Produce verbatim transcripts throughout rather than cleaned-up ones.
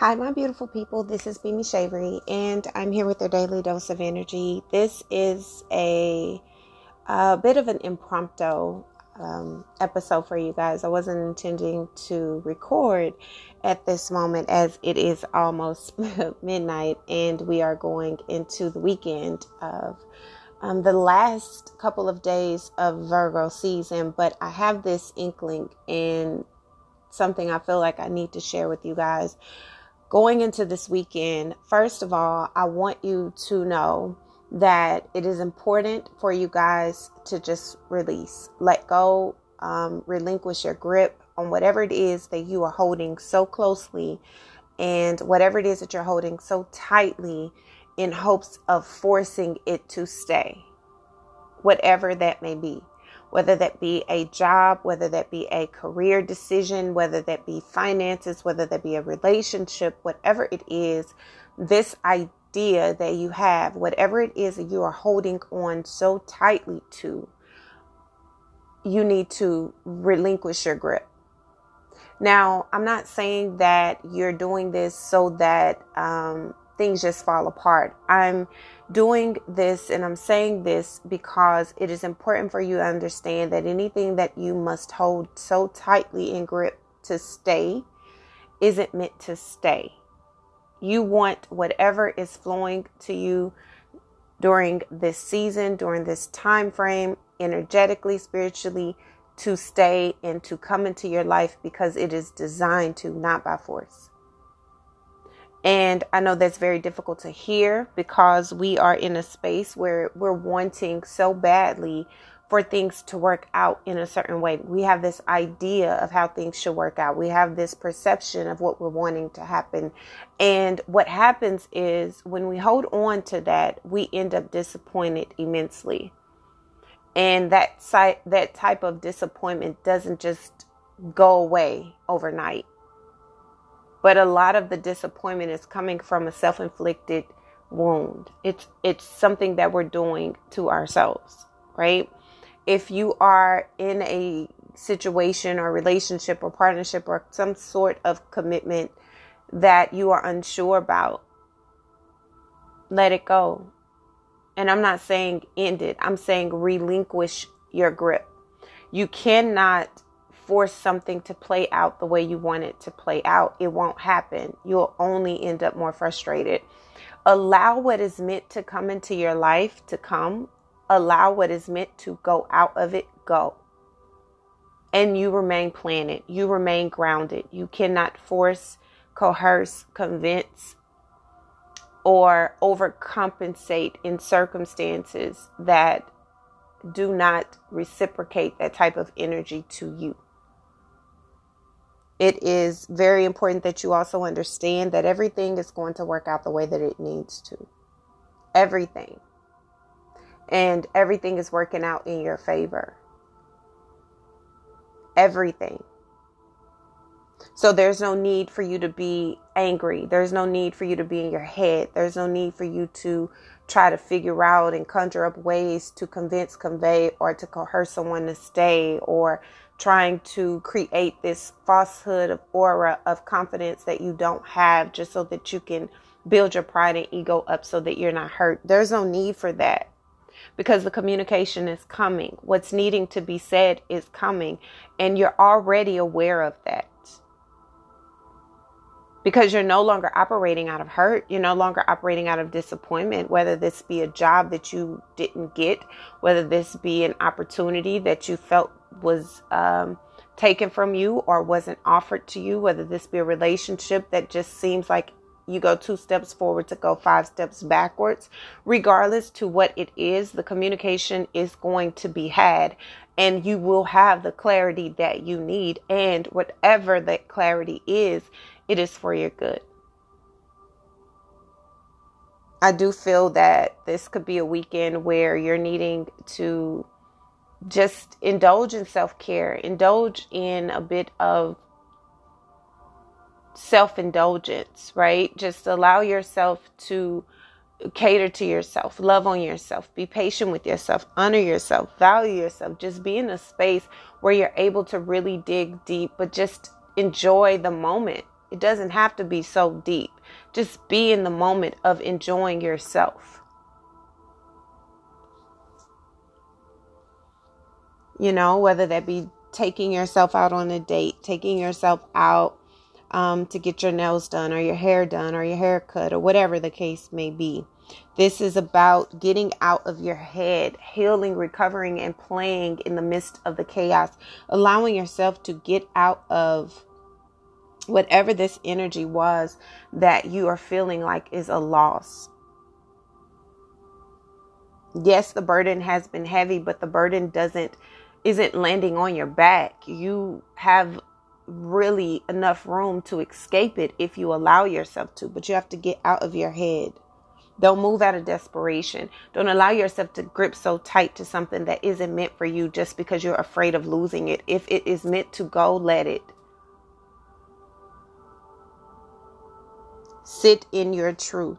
Hi, my beautiful people. This is Beanie Shavery, and I'm here with your daily dose of energy. This is a, a bit of an impromptu um, episode for you guys. I wasn't intending to record at this moment, as it is almost midnight, and we are going into the weekend of um, the last couple of days of Virgo season. But I have this inkling and something I feel like I need to share with you guys. Going into this weekend, first of all, I want you to know that it is important for you guys to just release, let go, um, relinquish your grip on whatever it is that you are holding so closely and whatever it is that you're holding so tightly in hopes of forcing it to stay, whatever that may be. Whether that be a job, whether that be a career decision, whether that be finances, whether that be a relationship, whatever it is, this idea that you have, whatever it is that you are holding on so tightly to, you need to relinquish your grip. Now, I'm not saying that you're doing this so that um, things just fall apart. I'm doing this and I'm saying this because it is important for you to understand that anything that you must hold so tightly in grip to stay isn't meant to stay. You want whatever is flowing to you during this season, during this time frame, energetically, spiritually, to stay and to come into your life because it is designed to, not by force. And I know that's very difficult to hear because we are in a space where we're wanting so badly for things to work out in a certain way. We have this idea of how things should work out. We have this perception of what we're wanting to happen. And what happens is when we hold on to that, we end up disappointed immensely. And that si- that type of disappointment doesn't just go away overnight. But a lot of the disappointment is coming from a self-inflicted wound. It's it's something that we're doing to ourselves, right? If you are in a situation or relationship or partnership or some sort of commitment that you are unsure about, let it go. And I'm not saying end it. I'm saying relinquish your grip. You cannot force something to play out the way you want it to play out. It won't happen. You'll only end up more frustrated. Allow what is meant to come into your life to come. Allow what is meant to go out of it, go. And you remain planted. You remain grounded. You cannot force, coerce, convince, or overcompensate in circumstances that do not reciprocate that type of energy to you. It is very important that you also understand that everything is going to work out the way that it needs to. Everything. And everything is working out in your favor. Everything. So there's no need for you to be angry. There's no need for you to be in your head. There's no need for you to try to figure out and conjure up ways to convince, convey, or to coerce someone to stay, or trying to create this falsehood of aura of confidence that you don't have just so that you can build your pride and ego up so that you're not hurt. There's no need for that because the communication is coming. What's needing to be said is coming, and you're already aware of that. Because you're no longer operating out of hurt. You're no longer operating out of disappointment, whether this be a job that you didn't get, whether this be an opportunity that you felt was um, taken from you or wasn't offered to you, whether this be a relationship that just seems like you go two steps forward to go five steps backwards. Regardless to what it is, the communication is going to be had, and you will have the clarity that you need. And whatever that clarity is, it is for your good. I do feel that this could be a weekend where you're needing to just indulge in self-care, indulge in a bit of self-indulgence, right? Just allow yourself to cater to yourself, love on yourself, be patient with yourself, honor yourself, value yourself. Just be in a space where you're able to really dig deep, but just enjoy the moment. It doesn't have to be so deep. Just be in the moment of enjoying yourself. You know, whether that be taking yourself out on a date, taking yourself out um, to get your nails done or your hair done or your haircut or whatever the case may be. This is about getting out of your head, healing, recovering, and playing in the midst of the chaos, allowing yourself to get out of whatever this energy was that you are feeling like is a loss. Yes, the burden has been heavy, but the burden doesn't isn't landing on your back. You have really enough room to escape it if you allow yourself to, but you have to get out of your head. Don't move out of desperation. Don't allow yourself to grip so tight to something that isn't meant for you just because you're afraid of losing it. If it is meant to go, let it. Sit in your truth.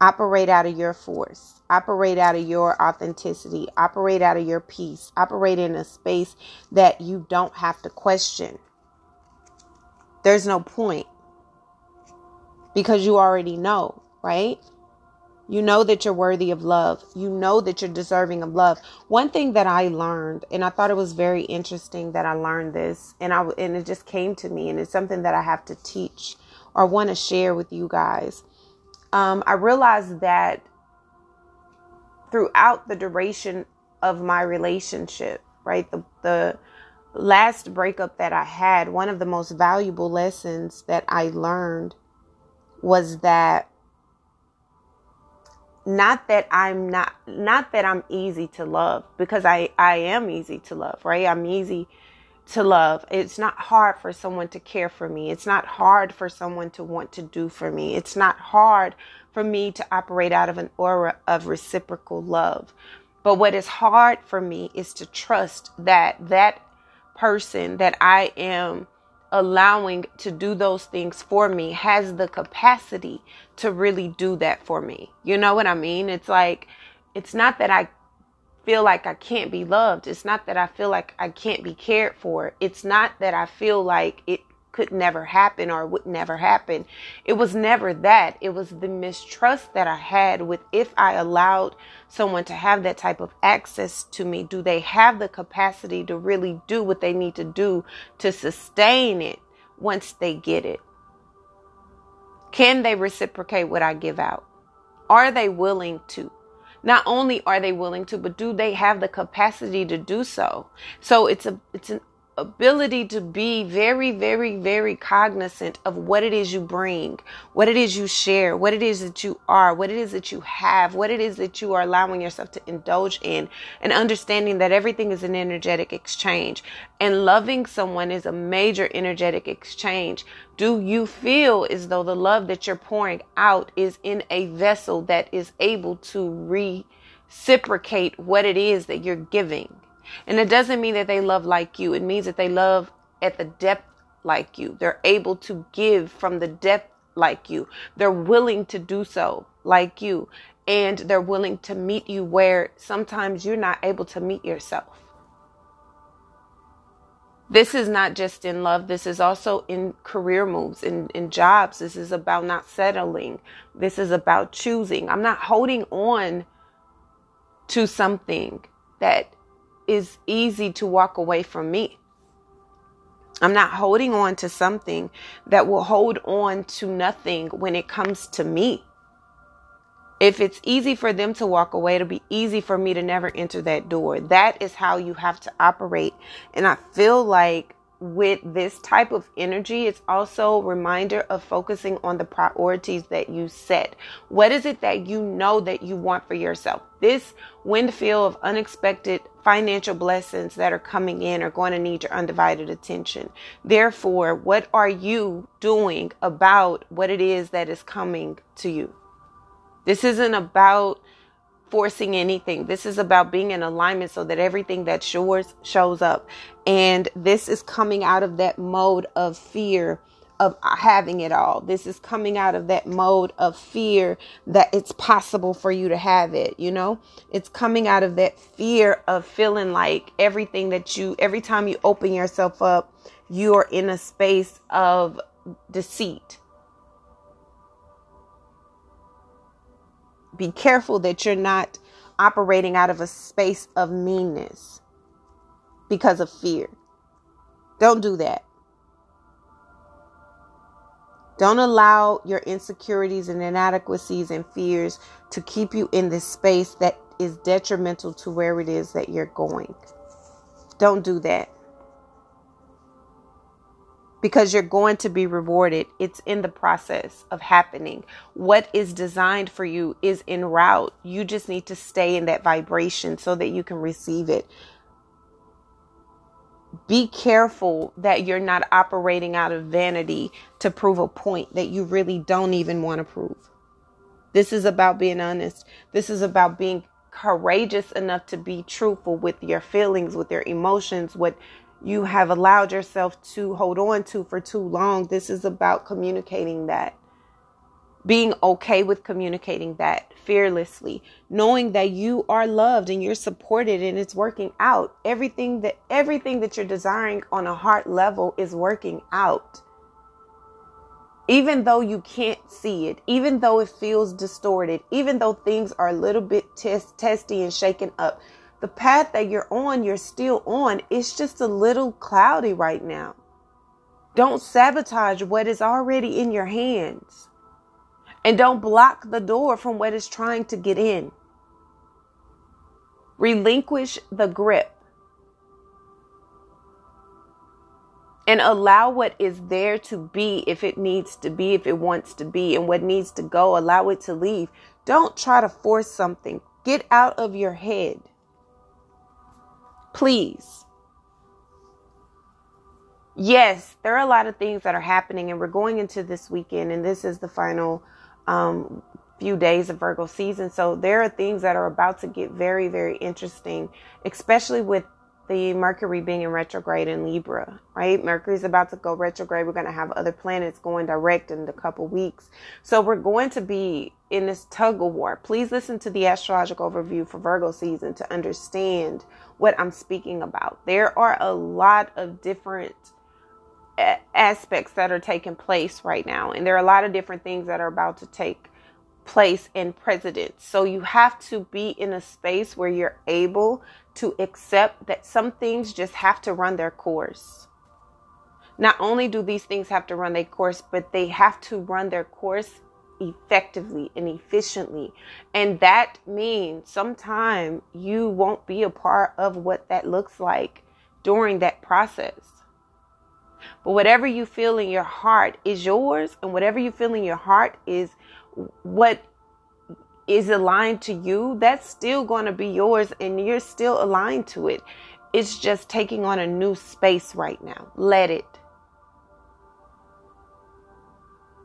Operate out of your force. Operate out of your authenticity. Operate out of your peace. Operate in a space that you don't have to question. There's no point. Because you already know, right? You know that you're worthy of love. You know that you're deserving of love. One thing that I learned, and I thought it was very interesting that I learned this, and I and it just came to me, and it's something that I have to teach or want to share with you guys. Um, I realized that throughout the duration of my relationship, right, the the last breakup that I had, one of the most valuable lessons that I learned was that not that I'm not, not that I'm easy to love, because I, I am easy to love, right? I'm easy to love. It's not hard for someone to care for me. It's not hard for someone to want to do for me. It's not hard for me to operate out of an aura of reciprocal love. But what is hard for me is to trust that that person that I am allowing to do those things for me has the capacity to really do that for me. You know what I mean? It's like, it's not that I feel like I can't be loved. It's not that I feel like I can't be cared for. It's not that I feel like it could never happen or would never happen. It was never that. It was the mistrust that I had with, if I allowed someone to have that type of access to me, do they have the capacity to really do what they need to do to sustain it once they get it? Can they reciprocate what I give out? Are they willing to? Not only are they willing to, but do they have the capacity to do so? So it's a it's an ability to be very, very, very cognizant of what it is you bring, what it is you share, what it is that you are, what it is that you have, what it is that you are allowing yourself to indulge in, and understanding that everything is an energetic exchange. And loving someone is a major energetic exchange. Do you feel as though the love that you're pouring out is in a vessel that is able to reciprocate what it is that you're giving? And it doesn't mean that they love like you. It means that they love at the depth like you. They're able to give from the depth like you. They're willing to do so like you. And they're willing to meet you where sometimes you're not able to meet yourself. This is not just in love. This is also in career moves, in, in jobs. This is about not settling. This is about choosing. I'm not holding on to something that is easy to walk away from me. I'm not holding on to something that will hold on to nothing when it comes to me. If it's easy for them to walk away, it'll be easy for me to never enter that door. That is how you have to operate. And I feel like with this type of energy, it's also a reminder of focusing on the priorities that you set. What is it that you know that you want for yourself? This windfall of unexpected financial blessings that are coming in are going to need your undivided attention. Therefore, what are you doing about what it is that is coming to you? This isn't about forcing anything. This is about being in alignment so that everything that's yours shows up. And this is coming out of that mode of fear, of having it all. This is coming out of that mode of fear that it's possible for you to have it. You know, it's coming out of that fear of feeling like everything that you, every time you open yourself up, you are in a space of deceit. Be careful that you're not operating out of a space of meanness because of fear. Don't do that. Don't allow your insecurities and inadequacies and fears to keep you in this space that is detrimental to where it is that you're going. Don't do that. Because you're going to be rewarded. It's in the process of happening. What is designed for you is en route. You just need to stay in that vibration so that you can receive it. Be careful that you're not operating out of vanity to prove a point that you really don't even want to prove. This is about being honest. This is about being courageous enough to be truthful with your feelings, with your emotions, what you have allowed yourself to hold on to for too long. This is about communicating that. Being okay with communicating that fearlessly. Knowing that you are loved and you're supported and it's working out. Everything that everything that you're desiring on a heart level is working out. Even though you can't see it. Even though it feels distorted. Even though things are a little bit test, testy and shaken up. The path that you're on, you're still on. It's just a little cloudy right now. Don't sabotage what is already in your hands. And don't block the door from what is trying to get in. Relinquish the grip. And allow what is there to be if it needs to be, if it wants to be, and what needs to go, allow it to leave. Don't try to force something. Get out of your head. Please. Yes, there are a lot of things that are happening, and we're going into this weekend, and this is the final um, few days of Virgo season. So there are things that are about to get very, very interesting, especially with the Mercury being in retrograde in Libra, right? Mercury is about to go retrograde. We're going to have other planets going direct in a couple weeks. So we're going to be in this tug of war. Please listen to the astrological overview for Virgo season to understand what I'm speaking about. There are a lot of different a- aspects that are taking place right now. And there are a lot of different things that are about to take place and precedence. So you have to be in a space where you're able to accept that some things just have to run their course. Not only do these things have to run their course, but they have to run their course effectively and efficiently. And that means sometime you won't be a part of what that looks like during that process. But whatever you feel in your heart is yours, and whatever you feel in your heart is what is aligned to you, that's still going to be yours, and you're still aligned to it. It's just taking on a new space right now. Let it.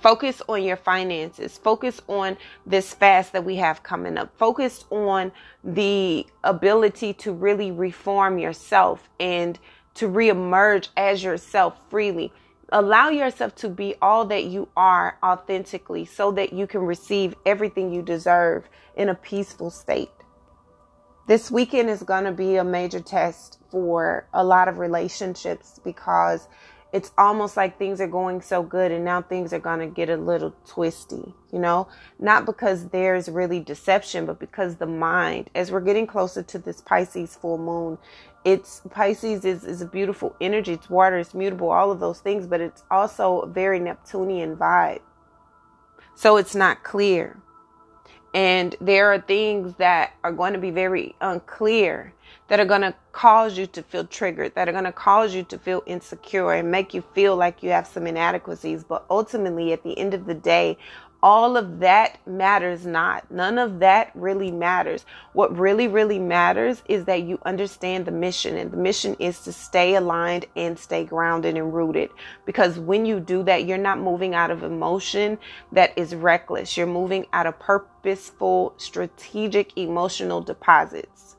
Focus on your finances. Focus on this fast that we have coming up. Focus on the ability to really reform yourself and to reemerge as yourself freely. Allow yourself to be all that you are authentically so that you can receive everything you deserve in a peaceful state. This weekend is going to be a major test for a lot of relationships because it's almost like things are going so good and now things are going to get a little twisty, you know, not because there's really deception, but because the mind, as we're getting closer to this Pisces full moon, it's Pisces is, is a beautiful energy. It's water, it's mutable, all of those things, but it's also a very Neptunian vibe. So it's not clear. And there are things that are going to be very unclear that are going to cause you to feel triggered, that are going to cause you to feel insecure and make you feel like you have some inadequacies. But ultimately, at the end of the day, all of that matters not. None of that really matters. What really, really matters is that you understand the mission, and the mission is to stay aligned and stay grounded and rooted. Because when you do that, you're not moving out of emotion that is reckless. You're moving out of purposeful, strategic, emotional deposits.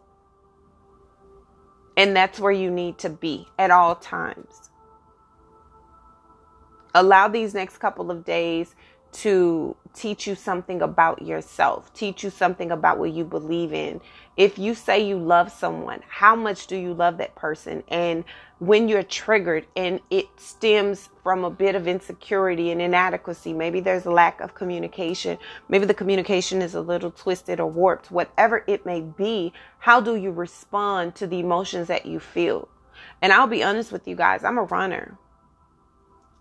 And that's where you need to be at all times. Allow these next couple of days to teach you something about yourself, teach you something about what you believe in. If you say you love someone, how much do you love that person? And when you're triggered and it stems from a bit of insecurity and inadequacy, maybe there's a lack of communication, maybe the communication is a little twisted or warped, whatever it may be, how do you respond to the emotions that you feel? And I'll be honest with you guys, I'm a runner.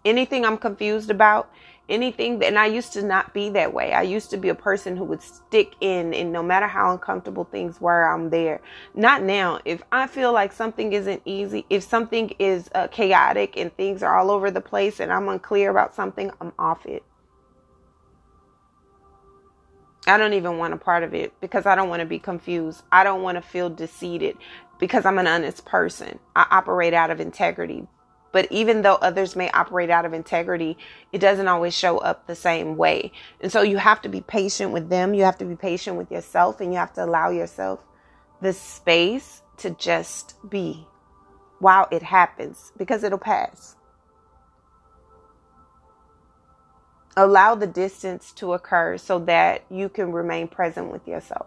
Anything I'm confused about, anything that, and I used to not be that way. I used to be a person who would stick in, and no matter how uncomfortable things were, I'm there. Not now. If I feel like something isn't easy, if something is uh, chaotic and things are all over the place and I'm unclear about something, I'm off it. I don't even want a part of it because I don't want to be confused. I don't want to feel deceived because I'm an honest person. I operate out of integrity. But even though others may operate out of integrity, it doesn't always show up the same way. And so you have to be patient with them. You have to be patient with yourself, and you have to allow yourself the space to just be while it happens, because it'll pass. Allow the distance to occur so that you can remain present with yourself.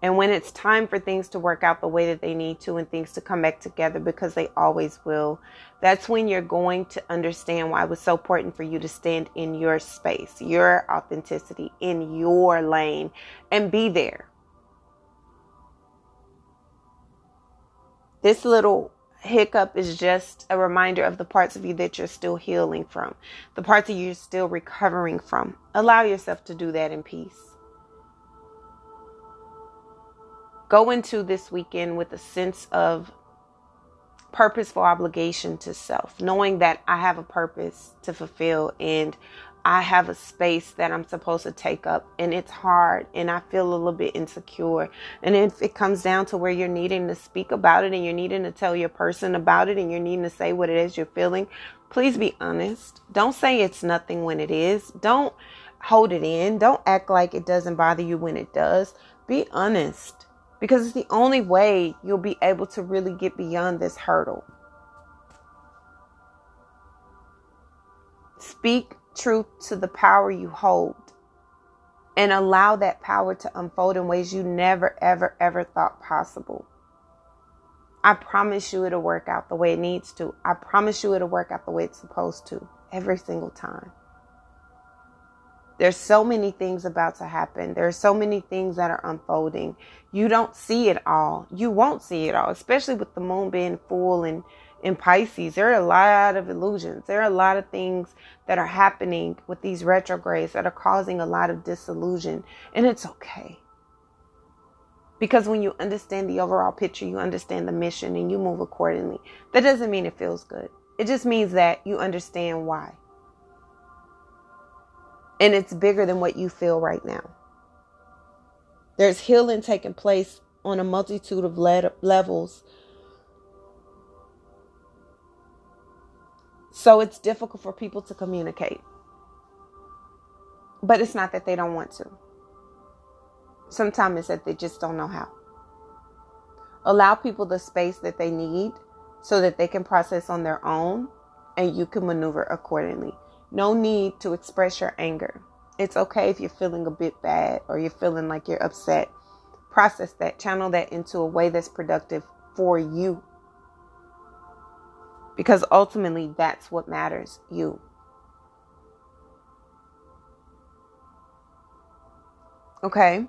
And when it's time for things to work out the way that they need to and things to come back together, because they always will, that's when you're going to understand why it was so important for you to stand in your space, your authenticity, in your lane, and be there. This little hiccup is just a reminder of the parts of you that you're still healing from, the parts of you you're still recovering from. Allow yourself to do that in peace. Go into this weekend with a sense of purposeful obligation to self, knowing that I have a purpose to fulfill and I have a space that I'm supposed to take up, and it's hard and I feel a little bit insecure. And if it comes down to where you're needing to speak about it and you're needing to tell your person about it and you're needing to say what it is you're feeling, please be honest. Don't say it's nothing when it is. Don't hold it in. Don't act like it doesn't bother you when it does. Be honest. Because it's the only way you'll be able to really get beyond this hurdle. Speak truth to the power you hold and allow that power to unfold in ways you never, ever, ever thought possible. I promise you it'll work out the way it needs to. I promise you it'll work out the way it's supposed to every single time. There's so many things about to happen. There are so many things that are unfolding. You don't see it all. You won't see it all, especially with the moon being full and in Pisces. There are a lot of illusions. There are a lot of things that are happening with these retrogrades that are causing a lot of disillusion. And it's okay. Because when you understand the overall picture, you understand the mission and you move accordingly. That doesn't mean it feels good. It just means that you understand why. And it's bigger than what you feel right now. There's healing taking place on a multitude of le- levels. So it's difficult for people to communicate. But it's not that they don't want to. Sometimes it's that they just don't know how. Allow people the space that they need so that they can process on their own and you can maneuver accordingly. No need to express your anger. It's okay if you're feeling a bit bad or you're feeling like you're upset. Process that. Channel that into a way that's productive for you. Because ultimately, that's what matters, you. Okay?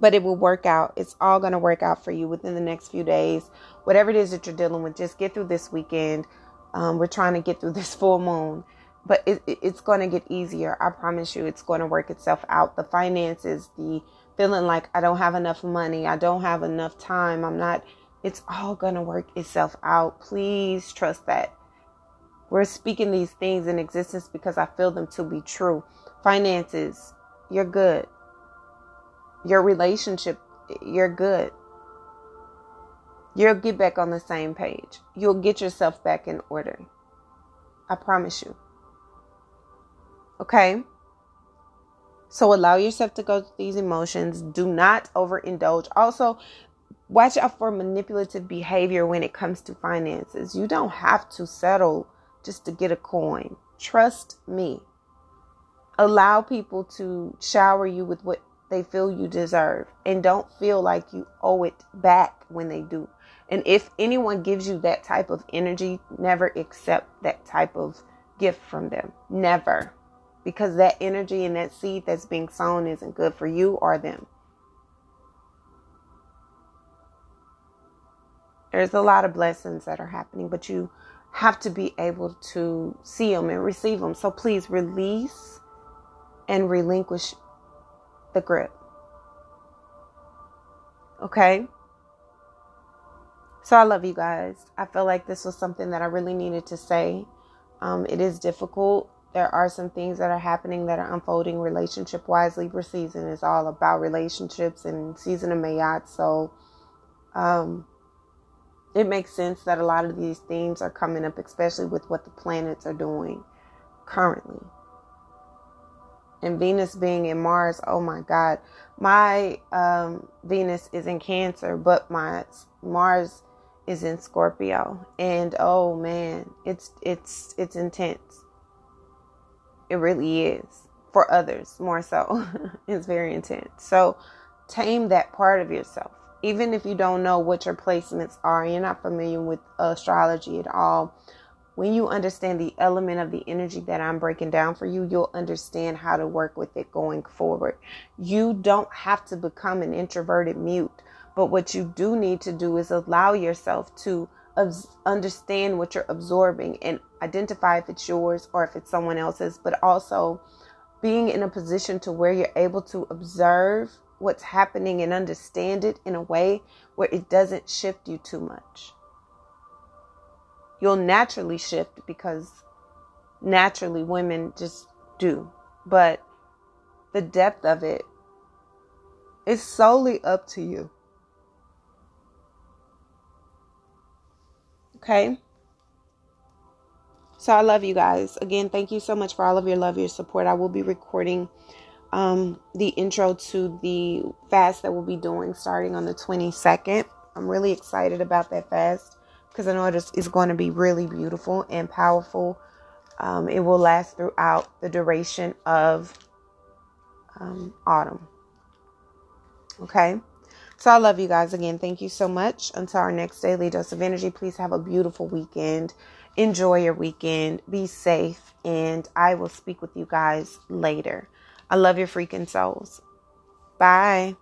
But it will work out. It's all going to work out for you within the next few days. Whatever it is that you're dealing with, just get through this weekend. Um, we're trying to get through this full moon, but it, it, it's going to get easier. I promise you, it's going to work itself out. The finances, the feeling like I don't have enough money, I don't have enough time, I'm not, it's all going to work itself out. Please trust that. We're speaking these things in existence because I feel them to be true. Finances, you're good. Your relationship, you're good. You'll get back on the same page. You'll get yourself back in order. I promise you. Okay? So allow yourself to go through these emotions. Do not overindulge. Also, watch out for manipulative behavior when it comes to finances. You don't have to settle just to get a coin. Trust me. Allow people to shower you with what they feel you deserve, and don't feel like you owe it back when they do. And if anyone gives you that type of energy, never accept that type of gift from them. Never. Because that energy and that seed that's being sown isn't good for you or them. There's a lot of blessings that are happening, but you have to be able to see them and receive them. So please release and relinquish the grip. Okay? So I love you guys. I feel like this was something that I really needed to say. Um, it is difficult. There are some things that are happening that are unfolding relationship-wise. Libra season is all about relationships and season of Mayat. So um, it makes sense that a lot of these themes are coming up, especially with what the planets are doing currently. And Venus being in Mars, oh my God. My um, Venus is in Cancer, but my Mars is in Scorpio. And oh man, it's it's it's intense. It really is. For others, more so. It's very intense. So tame that part of yourself. Even if you don't know what your placements are, you're not familiar with astrology at all. When you understand the element of the energy that I'm breaking down for you, you'll understand how to work with it going forward. You don't have to become an introverted mute. But what you do need to do is allow yourself to understand what you're absorbing and identify if it's yours or if it's someone else's, but also being in a position to where you're able to observe what's happening and understand it in a way where it doesn't shift you too much. You'll naturally shift because naturally women just do, but the depth of it is solely up to you. Okay? So I love you guys. Again, thank you so much for all of your love, your support. I will be recording um, the intro to the fast that we'll be doing starting on the twenty-second. I'm really excited about that fast because I know it is, it's going to be really beautiful and powerful. Um, it will last throughout the duration of um, autumn. Okay? So I love you guys. Again, thank you so much. Until our next daily dose of energy, please have a beautiful weekend. Enjoy your weekend. Be safe. And I will speak with you guys later. I love your freaking souls. Bye.